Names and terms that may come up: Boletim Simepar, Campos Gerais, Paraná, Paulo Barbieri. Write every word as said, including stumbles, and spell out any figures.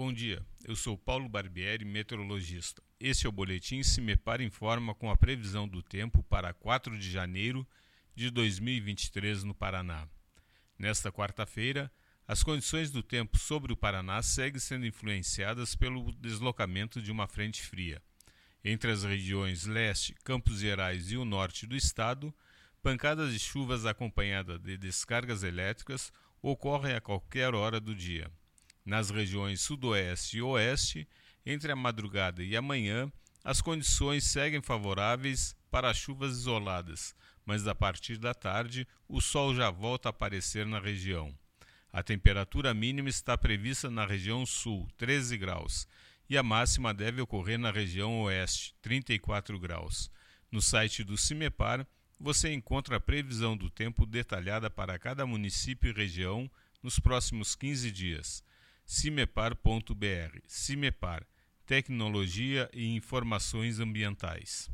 Bom dia, eu sou Paulo Barbieri, meteorologista. Este é o Boletim Simepar Informa com a previsão do tempo para quatro de janeiro de dois mil e vinte e três no Paraná. Nesta quarta-feira, as condições do tempo sobre o Paraná seguem sendo influenciadas pelo deslocamento de uma frente fria. Entre as regiões leste, Campos Gerais e o norte do estado, pancadas de chuvas acompanhadas de descargas elétricas ocorrem a qualquer hora do dia. Nas regiões sudoeste e oeste, entre a madrugada e a manhã, as condições seguem favoráveis para chuvas isoladas, mas a partir da tarde o sol já volta a aparecer na região. A temperatura mínima está prevista na região sul, treze graus, e a máxima deve ocorrer na região oeste, trinta e quatro graus. No site do Simepar, você encontra a previsão do tempo detalhada para cada município e região nos próximos quinze dias. Simepar ponto br. Simepar, tecnologia e informações ambientais.